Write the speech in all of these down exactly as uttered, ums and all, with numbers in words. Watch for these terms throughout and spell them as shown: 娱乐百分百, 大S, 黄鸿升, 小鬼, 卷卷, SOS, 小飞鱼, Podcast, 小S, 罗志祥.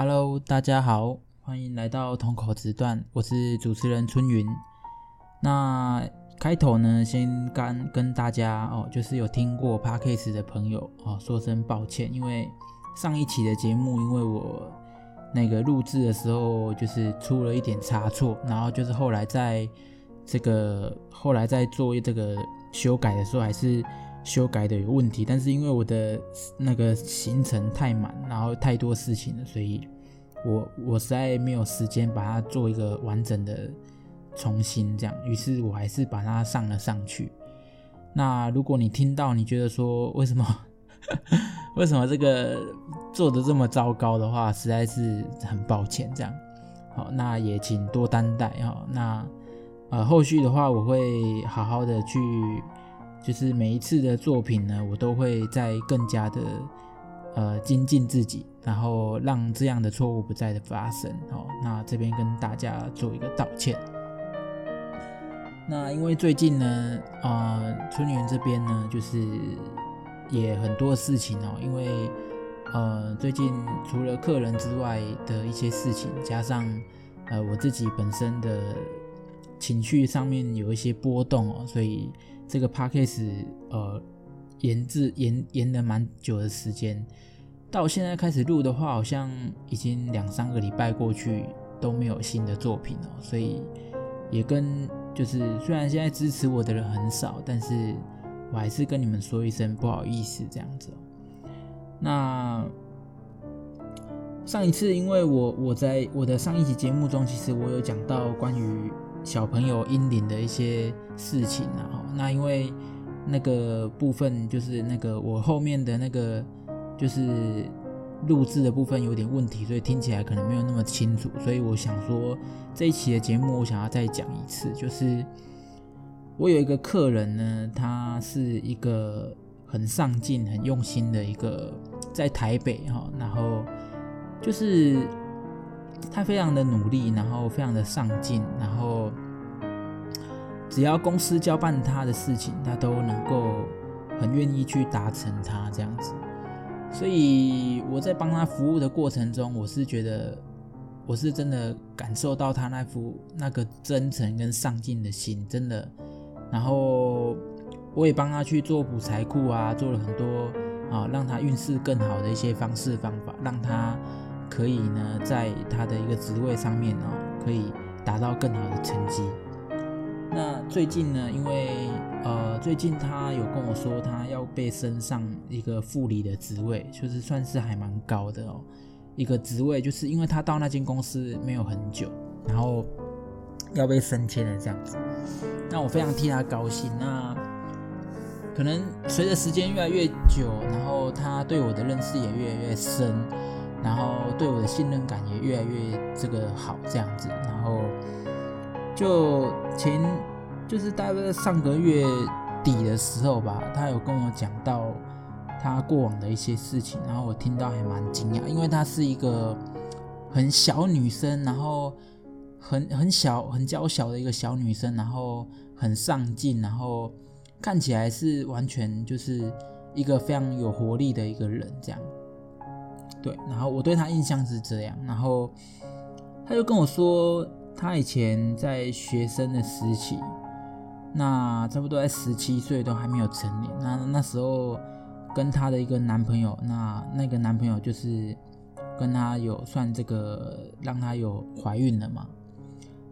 Hello， 大家好，欢迎来到同口直断，我是主持人春云。那开头呢，先跟跟大家哦，就是有听过 Podcast 的朋友哦，说声抱歉，因为上一期的节目，因为我那个录制的时候就是出了一点差错，然后就是后来在这个后来在做这个修改的时候，还是修改的有问题，但是因为我的那个行程太满，然后太多事情了，所以我我实在没有时间把它做一个完整的重新这样，于是我还是把它上了上去。那如果你听到你觉得说为什么为什么这个做得这么糟糕的话，实在是很抱歉这样。好，那也请多担待哈。那呃后续的话，我会好好的去。就是每一次的作品呢，我都会再更加的呃精进自己，然后让这样的错误不再的发生哦。那这边跟大家做一个道歉。那因为最近呢，呃，春云这边呢，就是也很多事情哦，因为呃最近除了客人之外的一些事情，加上呃我自己本身的情绪上面有一些波动哦，所以。这个 podcast 呃延至延延了蛮久的时间，到现在开始录的话，好像已经两三个礼拜过去都没有新的作品哦，所以也跟就是虽然现在支持我的人很少，但是我还是跟你们说一声不好意思这样子哦。那上一次因为我我在我的上一期节目中，其实我有讲到关于。小朋友阴灵的一些事情啊，那因为那个部分就是那个我后面的那个就是录制的部分有点问题，所以听起来可能没有那么清楚，所以我想说这一期的节目我想要再讲一次，就是我有一个客人呢，他是一个很上进、很用心的一个在台北哈，然后就是。他非常的努力，然后非常的上进，然后只要公司交办他的事情，他都能够很愿意去达成他这样子。所以我在帮他服务的过程中，我是觉得我是真的感受到他那副那个真诚跟上进的心，真的。然后我也帮他去做补财库啊，做了很多啊让他运势更好的一些方式方法，让他。可以呢，在他的一个职位上面哦，可以达到更好的成绩。那最近呢，因为呃，最近他有跟我说，他要被升上一个副理的职位，就是算是还蛮高的哦，一个职位，就是因为他到那间公司没有很久，然后要被升迁的这样子。那我非常替他高兴。那可能随着时间越来越久，然后他对我的认识也越来越深。然后对我的信任感也越来越这个好这样子，然后就前就是大概上个月底的时候吧，他有跟我讲到他过往的一些事情，然后我听到还蛮惊讶，因为他是一个很小女生，然后很很小很娇小的一个小女生，然后很上进，然后看起来是完全就是一个非常有活力的一个人这样。对，然后我对他印象是这样，然后他就跟我说，他以前在学生的时期，那差不多在十七岁都还没有成年，那那时候跟他的一个男朋友，那那个男朋友就是跟他有算这个让他有怀孕了嘛，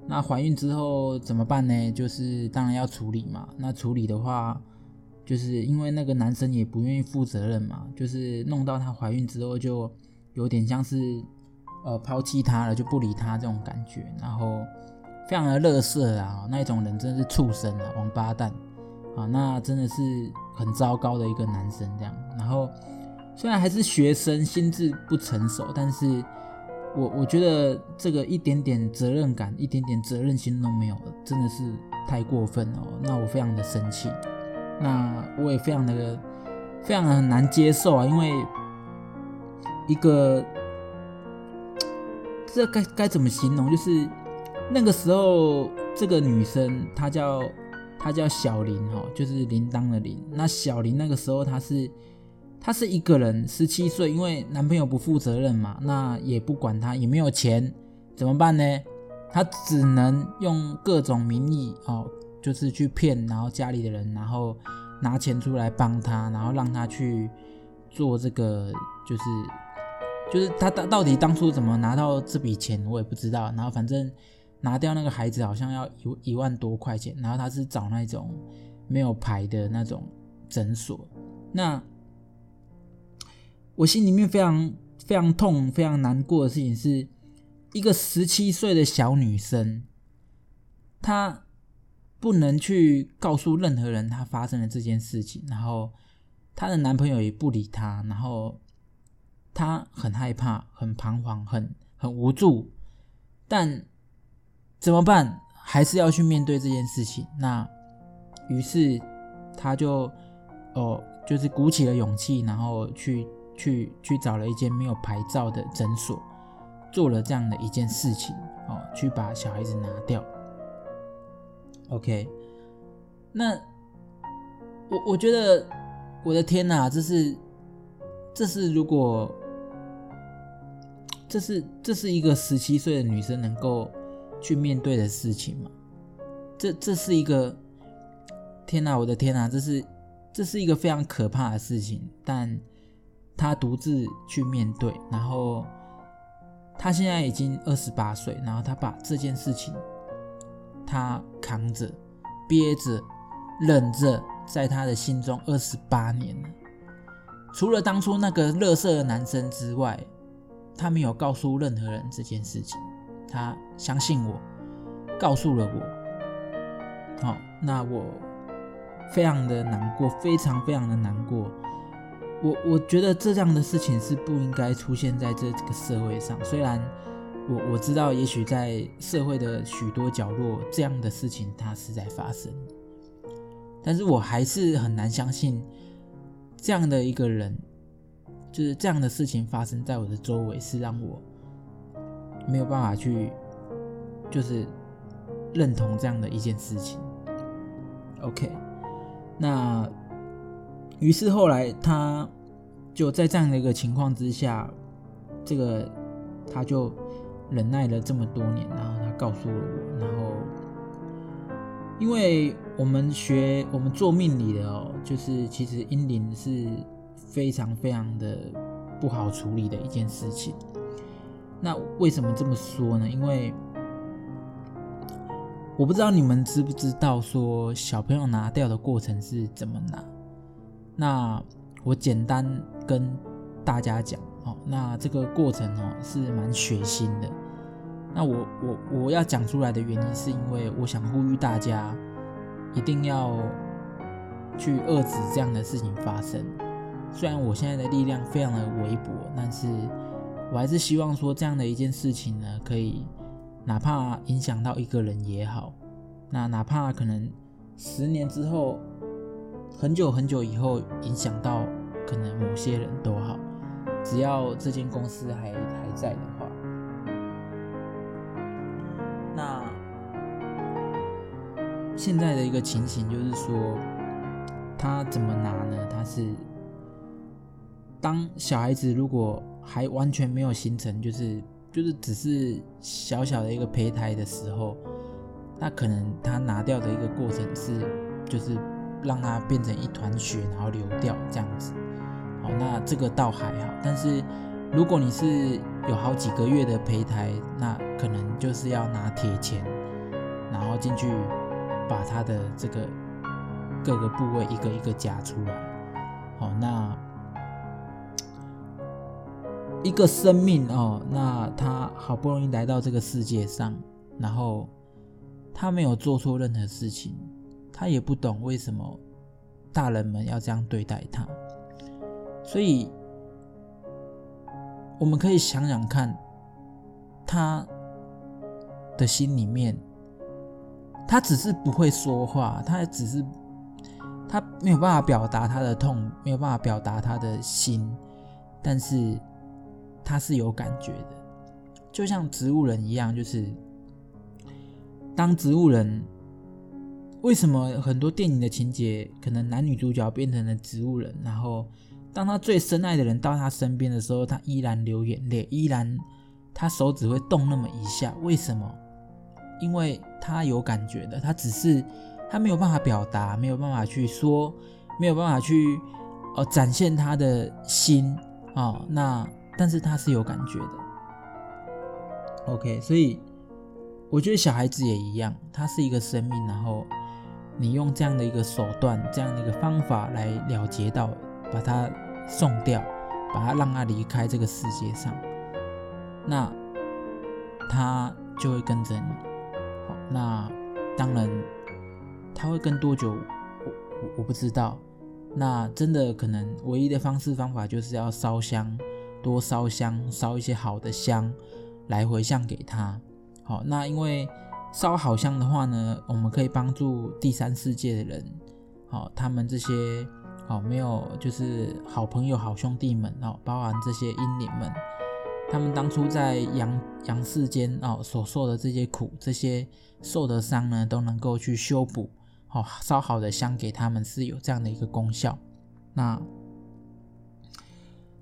那怀孕之后怎么办呢？就是当然要处理嘛，那处理的话。就是因为那个男生也不愿意负责任嘛，就是弄到她怀孕之后就有点像是呃抛弃她了，就不理她这种感觉，然后非常的垃圾啊，那一种人真的是畜生啊，王八蛋啊，那真的是很糟糕的一个男生这样。然后虽然还是学生，心智不成熟，但是我我觉得这个一点点责任感、一点点责任心都没有，真的是太过分了，那我非常的生气。那我也非常的非常的很难接受啊，因为一个这该该怎么形容？就是那个时候，这个女生她叫她叫小林哦，就是铃铛的铃。那小林那个时候她是她是一个人十七岁，因为男朋友不负责任嘛，那也不管她，也没有钱，怎么办呢？她只能用各种名义哦，就是去骗然后家里的人，然后拿钱出来帮她，然后让她去做这个，就是就是她到底当初怎么拿到这笔钱我也不知道，然后反正拿掉那个孩子好像要一万多块钱，然后他是找那种没有牌的那种诊所。那我心里面非常非常痛非常难过的事情是，一个十七岁的小女生，她不能去告诉任何人她发生了这件事情，然后她的男朋友也不理她，然后她很害怕很彷徨很很无助，但怎么办？还是要去面对这件事情。那于是他就哦，就是鼓起了勇气，然后去去去找了一间没有牌照的诊所，做了这样的一件事情哦，去把小孩子拿掉。OK， 那我我觉得我的天哪，这是这是如果这是这是一个十七岁的女生能够去面对的事情嘛？这这是一个天啊，我的天啊，这是这是一个非常可怕的事情，但他独自去面对，然后他现在已经二十八岁，然后他把这件事情他扛着憋着忍着在他的心中二十八年了。除了当初那个垃圾的男生之外，他没有告诉任何人这件事情，他相信我，告诉了我。好、哦，那我非常的难过，非常非常的难过。我我觉得这样的事情是不应该出现在这个社会上。虽然我我知道，也许在社会的许多角落，这样的事情它是在发生，但是我还是很难相信这样的一个人，就是这样的事情发生在我的周围，是让我没有办法去就是认同这样的一件事情。 OK， 那于是后来他就在这样的一个情况之下，这个他就忍耐了这么多年，然后他告诉了我。然后因为我们学我们做命理的哦，就是其实阴灵是非常非常的不好处理的一件事情。那为什么这么说呢？因为我不知道你们知不知道说小朋友拿掉的过程是怎么拿。那我简单跟大家讲、哦、那这个过程、哦、是蛮血腥的。那我我我要讲出来的原因是因为我想呼吁大家一定要去遏止这样的事情发生。虽然我现在的力量非常的微薄，但是我还是希望说这样的一件事情呢，可以哪怕影响到一个人也好，那哪怕可能十年之后很久很久以后影响到可能某些人都好，只要这间公司还还在的话。那现在的一个情形就是说，他怎么拿呢？他是当小孩子如果还完全没有形成，就是就是只是小小的一个胚胎的时候，那可能他拿掉的一个过程是，就是让它变成一团血，然后流掉这样子。好，那这个倒还好。但是如果你是有好几个月的胚胎，那可能就是要拿铁钳，然后进去把它的这个各个部位一个一个夹出来。好，那一个生命哦，那他好不容易来到这个世界上，然后他没有做错任何事情，他也不懂为什么大人们要这样对待他。所以我们可以想想看，他的心里面，他只是不会说话，他只是他没有办法表达他的痛，没有办法表达他的心，但是他是有感觉的，就像植物人一样。就是当植物人，为什么很多电影的情节可能男女主角变成了植物人，然后当他最深爱的人到他身边的时候，他依然流眼泪，依然他手指会动那么一下。为什么？因为他有感觉的，他只是他没有办法表达，没有办法去说，没有办法去、呃、展现他的心、哦、那但是他是有感觉的。 OK， 所以我觉得小孩子也一样，他是一个生命，然后你用这样的一个手段，这样的一个方法来了结到，把他送掉，把他让他离开这个世界上，那他就会跟着你。好，那当然他会跟多久 我, 我不知道，那真的可能唯一的方式方法就是要烧香，多烧香，烧一些好的香来回向给他。好，那因为烧好香的话呢，我们可以帮助第三世界的人，好，他们这些好没有就是好朋友好兄弟们，包含这些英灵们，他们当初在 阳, 阳世间、哦、所受的这些苦，这些受的伤呢，都能够去修补、哦、烧好的香给他们是有这样的一个功效。那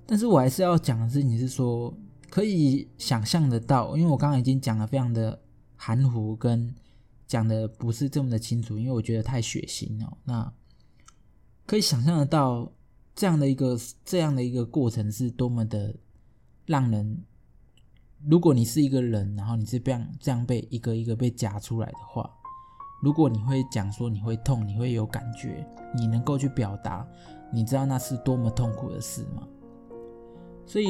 但是我还是要讲的事情是说，可以想象得到，因为我刚刚已经讲得非常的含糊，跟讲的不是这么的清楚，因为我觉得太血腥了、哦、那可以想象得到这样的一个这样的一个过程是多么的让人，如果你是一个人，然后你是这样这样被一个一个被夹出来的话，如果你会讲说你会痛，你会有感觉，你能够去表达，你知道那是多么痛苦的事吗？所以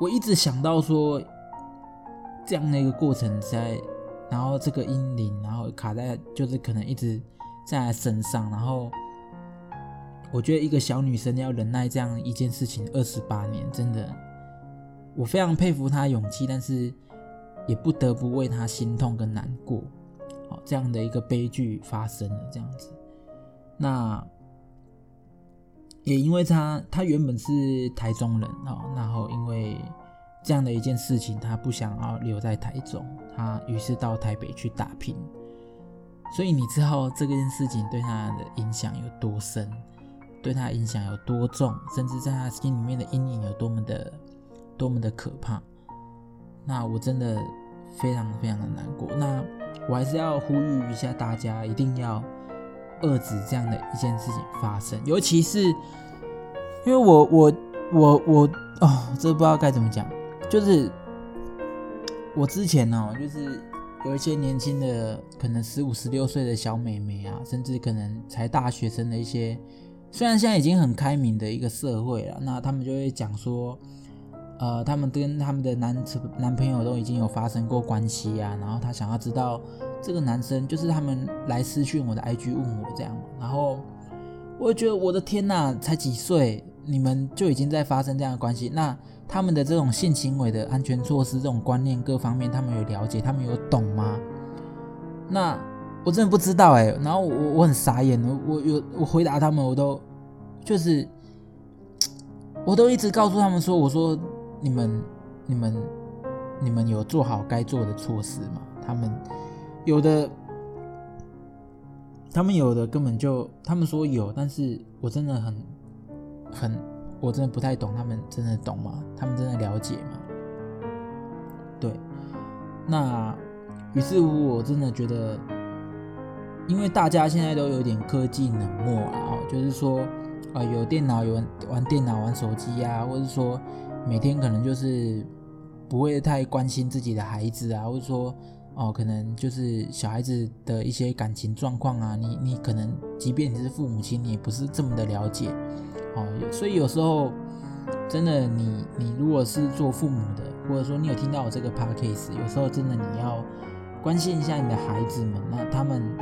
我一直想到说这样的一个过程在，然后这个阴灵然后卡在，就是可能一直在他身上，然后我觉得一个小女生要忍耐这样一件事情二十八年，真的我非常佩服她的勇气，但是也不得不为她心痛跟难过。好，这样的一个悲剧发生了这样子。那也因为她她原本是台中人，然后因为这样的一件事情，她不想要留在台中，她于是到台北去打拼。所以你知道这件事情对她的影响有多深，对他影响有多重，甚至在他心里面的阴影有多么的多么的可怕。那我真的非常非常的难过。那我还是要呼吁一下大家，一定要遏制这样的一件事情发生，尤其是因为我我我我哦，这不知道该怎么讲，就是我之前哦，就是有一些年轻的，可能十五十六岁的小妹妹啊，甚至可能才大学生的一些。虽然现在已经很开明的一个社会了，那他们就会讲说，呃，他们跟他们的 男, 男朋友都已经有发生过关系啊，然后他想要知道这个男生，就是他们来私讯我的 I G 问我这样，然后我就觉得我的天哪，才几岁，你们就已经在发生这样的关系，那他们的这种性行为的安全措施、这种观念各方面，他们有了解，他们有懂吗？那我真的不知道哎、欸，然后 我, 我很傻眼，我有 我, 我回答他们，我都就是我都一直告诉他们说，我说你们你们你们有做好该做的措施吗？他们有的，他们有的根本就他们说有，但是我真的很很我真的不太懂，他们真的懂吗？他们真的了解吗？对，那于是乎我真的觉得。因为大家现在都有点科技冷漠啊、哦、就是说、呃、有电脑有玩电脑玩手机啊，或者说每天可能就是不会太关心自己的孩子啊，或者说、呃、可能就是小孩子的一些感情状况啊， 你, 你可能即便你是父母亲，你也不是这么的了解、哦、所以有时候真的你你如果是做父母的，或者说你有听到我这个 podcast， 有时候真的你要关心一下你的孩子们，那他们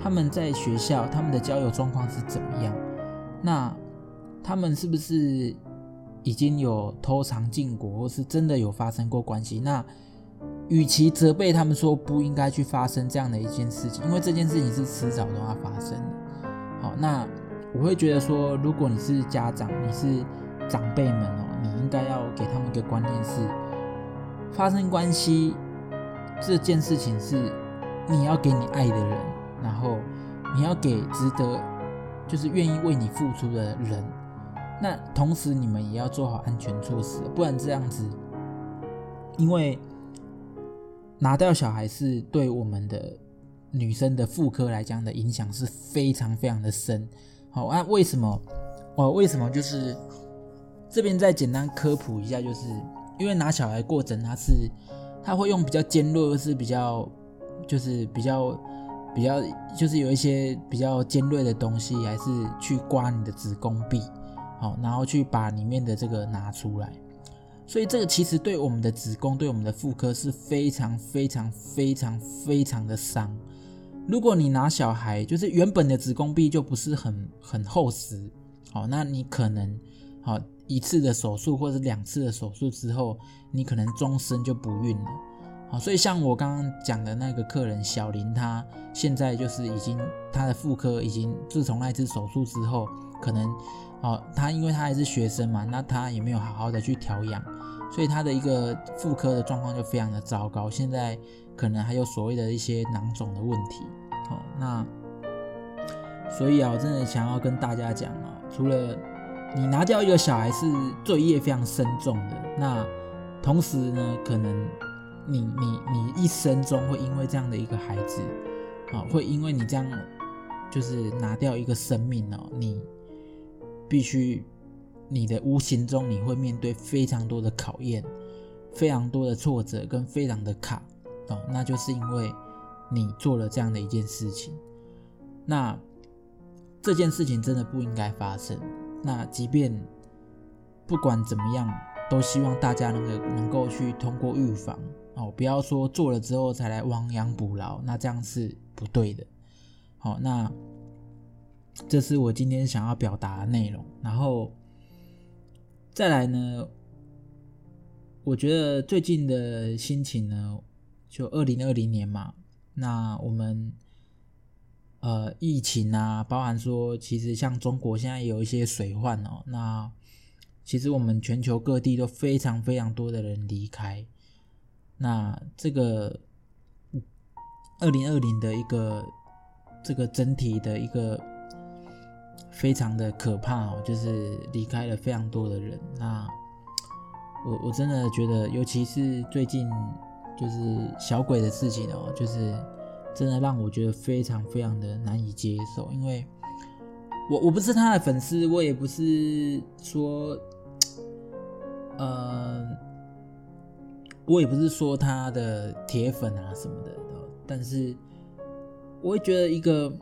他们在学校，他们的交友状况是怎么样？那他们是不是已经有偷尝禁果，或是真的有发生过关系？那与其责备他们说不应该去发生这样的一件事情，因为这件事情是迟早都要发生的。好，那我会觉得说，如果你是家长，你是长辈们哦，你应该要给他们一个观念是，发生关系这件事情是你要给你爱的人。然后你要给值得，就是愿意为你付出的人那同时你们也要做好安全措施，不然这样子，因为拿掉小孩是对我们的女生的妇科来讲的影响是非常非常的深。好、哦、啊，为什么？哦，为什么？就是这边再简单科普一下，就是因为拿小孩过程，它是它会用比较尖锐，是比较就是比较比较就是有一些比较尖锐的东西，还是去刮你的子宫壁，好、哦，然后去把里面的这个拿出来。所以这个其实对我们的子宫，对我们的妇科是非常非常非常非常的伤。如果你拿小孩，就是原本的子宫壁就不是很很厚实，好、哦，那你可能好、哦、一次的手术或者两次的手术之后，你可能终身就不孕了。好、哦，所以像我刚刚讲的那个客人小林，她现在就是已经她的妇科已经自从那次手术之后，可能哦，她因为她还是学生嘛，那她也没有好好的去调养。所以他的一个妇科的状况就非常的糟糕，现在可能还有所谓的一些囊肿的问题。哦、那所以啊，我真的想要跟大家讲啊，除了你拿掉一个小孩是罪业非常深重的，那同时呢，可能你你你一生中会因为这样的一个孩子，哦、会因为你这样就是拿掉一个生命哦，你必须。你的无形中你会面对非常多的考验，非常多的挫折跟非常的卡、哦、那就是因为你做了这样的一件事情。那这件事情真的不应该发生，那即便不管怎么样都希望大家能够去通过预防、哦、不要说做了之后才来亡羊补牢，那这样是不对的。好、哦，那这是我今天想要表达的内容。然后再来呢，我觉得最近的心情呢，就二零二零年嘛，那我们呃疫情啊，包含说其实像中国现在也有一些水患哦，那其实我们全球各地都非常非常多的人离开，那这个二零二零的一个这个整体的一个非常的可怕哦，就是离开了非常多的人。那 我, 我真的觉得，尤其是最近就是小鬼的事情哦，就是真的让我觉得非常非常的难以接受。因为我我不是他的粉丝，我也不是说，呃，我也不是说他的铁粉啊什么的，但是我会觉得一个，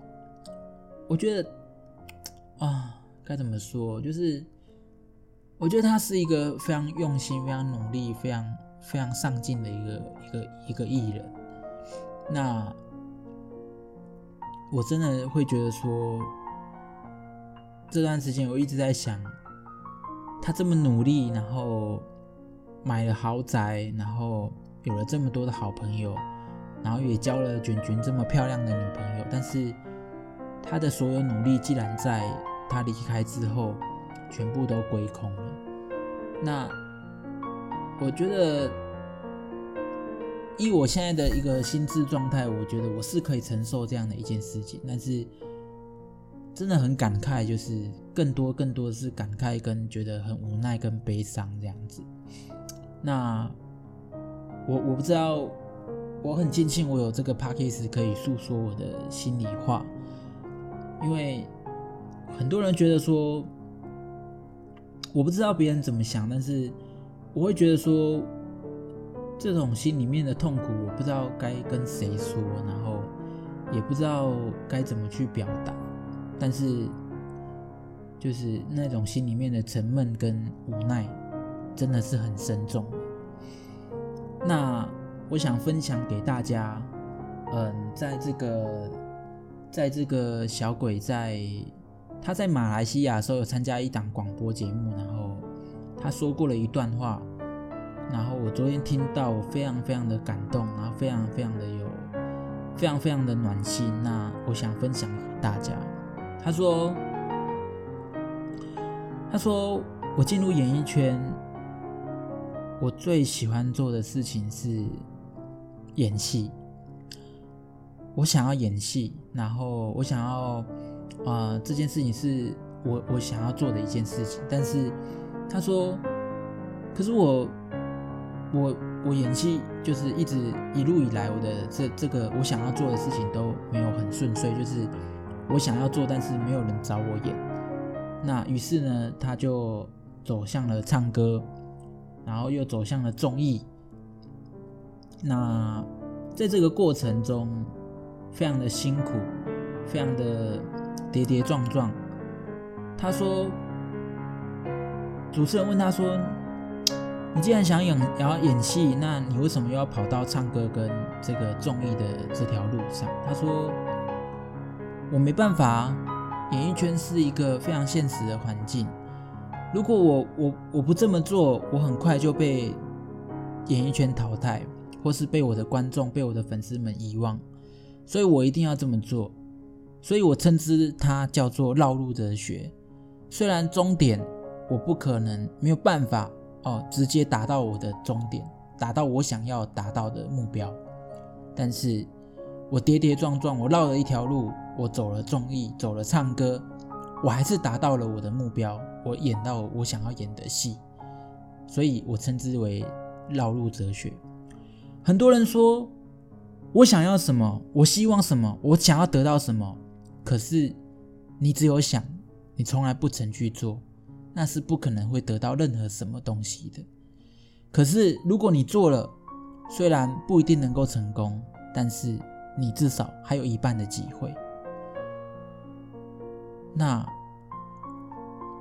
我觉得。啊，该怎么说？就是我觉得他是一个非常用心、非常努力、非常非常上进的一个一个一个艺人。那我真的会觉得说，这段时间我一直在想，他这么努力，然后买了豪宅，然后有了这么多的好朋友，然后也交了卷卷这么漂亮的女朋友，但是。他的所有努力，既然在他离开之后，全部都归空了。那我觉得，以我现在的一个心智状态，我觉得我是可以承受这样的一件事情。但是真的很感慨，就是更多更多的是感慨跟觉得很无奈跟悲伤这样子。那我我不知道，我很庆幸我有这个 podcast 可以诉说我的心里话。因为很多人觉得说，我不知道别人怎么想，但是我会觉得说，这种心里面的痛苦，我不知道该跟谁说，然后也不知道该怎么去表达。但是，就是那种心里面的沉闷跟无奈，真的是很深重。那我想分享给大家，嗯，在这个。在这个小鬼在他在马来西亚的时候有参加一档广播节目，然后他说过了一段话，然后我昨天听到，我非常非常的感动，然后非常非常的有非常非常的暖心。那我想分享给大家，他说他说我进入演艺圈，我最喜欢做的事情是演戏。我想要演戏，然后我想要，呃，这件事情是我我想要做的一件事情，但是他说，可是我我我演戏就是一直一路以来我的这这个我想要做的事情都没有很顺遂，就是我想要做，但是没有人找我演。那于是呢，他就走向了唱歌，然后又走向了综艺。那在这个过程中，非常的辛苦，非常的跌跌撞撞。他说，主持人问他说：“你既然想演，要演戏，那你为什么又要跑到唱歌跟这个综艺的这条路上？”他说：“我没办法，演艺圈是一个非常现实的环境。如果我我我不这么做，我很快就被演艺圈淘汰，或是被我的观众、被我的粉丝们遗忘。所以我一定要这么做。所以我称之它叫做绕路哲学。虽然终点我不可能没有办法哦，直接达到我的终点，达到我想要达到的目标，但是我跌跌撞撞，我绕了一条路。”我走了综艺，走了唱歌，我还是达到了我的目标，我演到我想要演的戏，所以我称之为绕路哲学。很多人说，我想要什么，我希望什么，我想要得到什么，可是你只有想，你从来不曾去做，那是不可能会得到任何什么东西的。可是如果你做了，虽然不一定能够成功，但是你至少还有一半的机会。那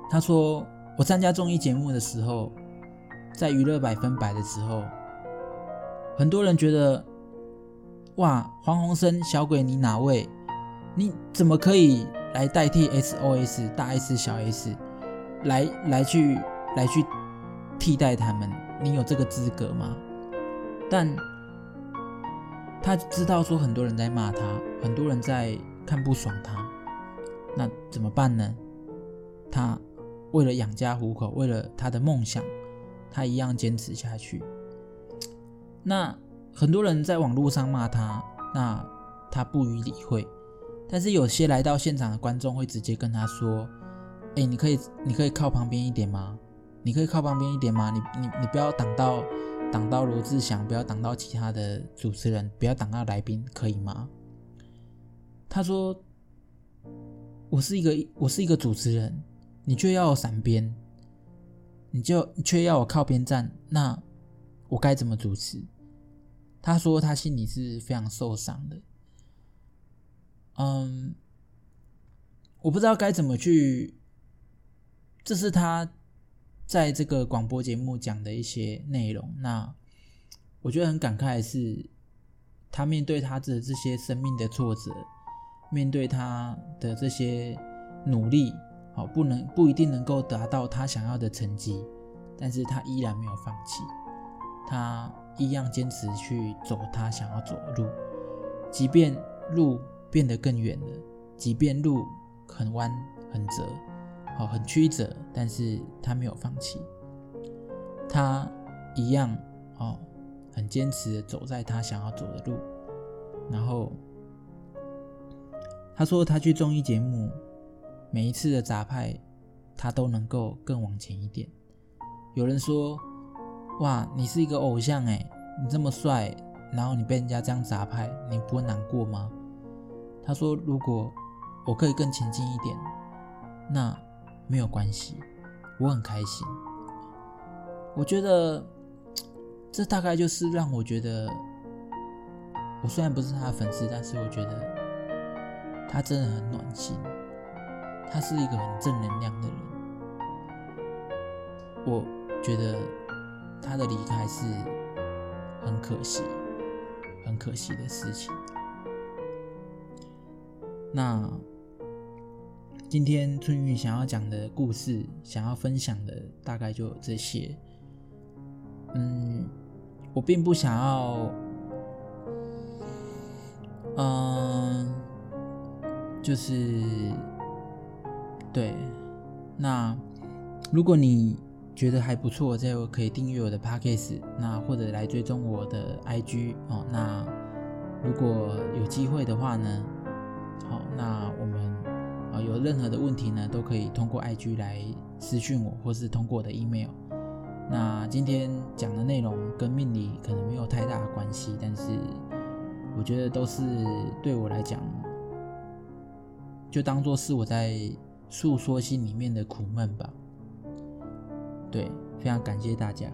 他说，我参加综艺节目的时候，在娱乐百分百的时候，很多人觉得，哇，黄鸿升小鬼你哪位？你怎么可以来代替 S O S 大 S 小 S 来来去来去替代他们？你有这个资格吗？但他知道说很多人在骂他，很多人在看不爽他。那怎么办呢？他为了养家糊口，为了他的梦想，他一样坚持下去。那很多人在网络上骂他，那他不予理会。但是有些来到现场的观众会直接跟他说：“哎，你可以，你可以靠旁边一点吗？你可以靠旁边一点吗？你你你不要挡到挡到罗志祥，不要挡到其他的主持人，不要挡到来宾，可以吗？”他说，我是一个我是一个主持人，你却要我闪边，你就却要我靠边站，那我该怎么主持？他说他心里是非常受伤的。嗯，我不知道该怎么去，这是他在这个广播节目讲的一些内容。那我觉得很感慨的是，他面对他的这些生命的挫折，面对他的这些努力，不能不一定能够达到他想要的成绩，但是他依然没有放弃，他一样坚持去走他想要走的路，即便路变得更远了，即便路很弯很折很曲折，但是他没有放弃，他一样很坚持的走在他想要走的路。然后他说他去综艺节目，每一次的杂派他都能够更往前一点。有人说，哇，你是一个偶像耶，你这么帅，然后你被人家这样杂派，你不会难过吗？他说，如果我可以更前进一点，那没有关系，我很开心。我觉得这大概就是让我觉得，我虽然不是他的粉丝，但是我觉得他真的很暖心，他是一个很正能量的人。我觉得他的离开是很可惜、很可惜的事情。那今天春雨想要讲的故事、想要分享的大概就这些。嗯，我并不想要，嗯、呃。就是对，那如果你觉得还不错，这可以订阅我的 Podcast， 那或者来追踪我的 I G、哦、那如果有机会的话呢，好、哦，那我们、啊，有任何的问题呢，都可以通过 I G 来私讯我，或是通过我的 email。那今天讲的内容跟命理可能没有太大的关系，但是我觉得都是对我来讲，就当作是我在诉说心里面的苦闷吧。对，非常感谢大家。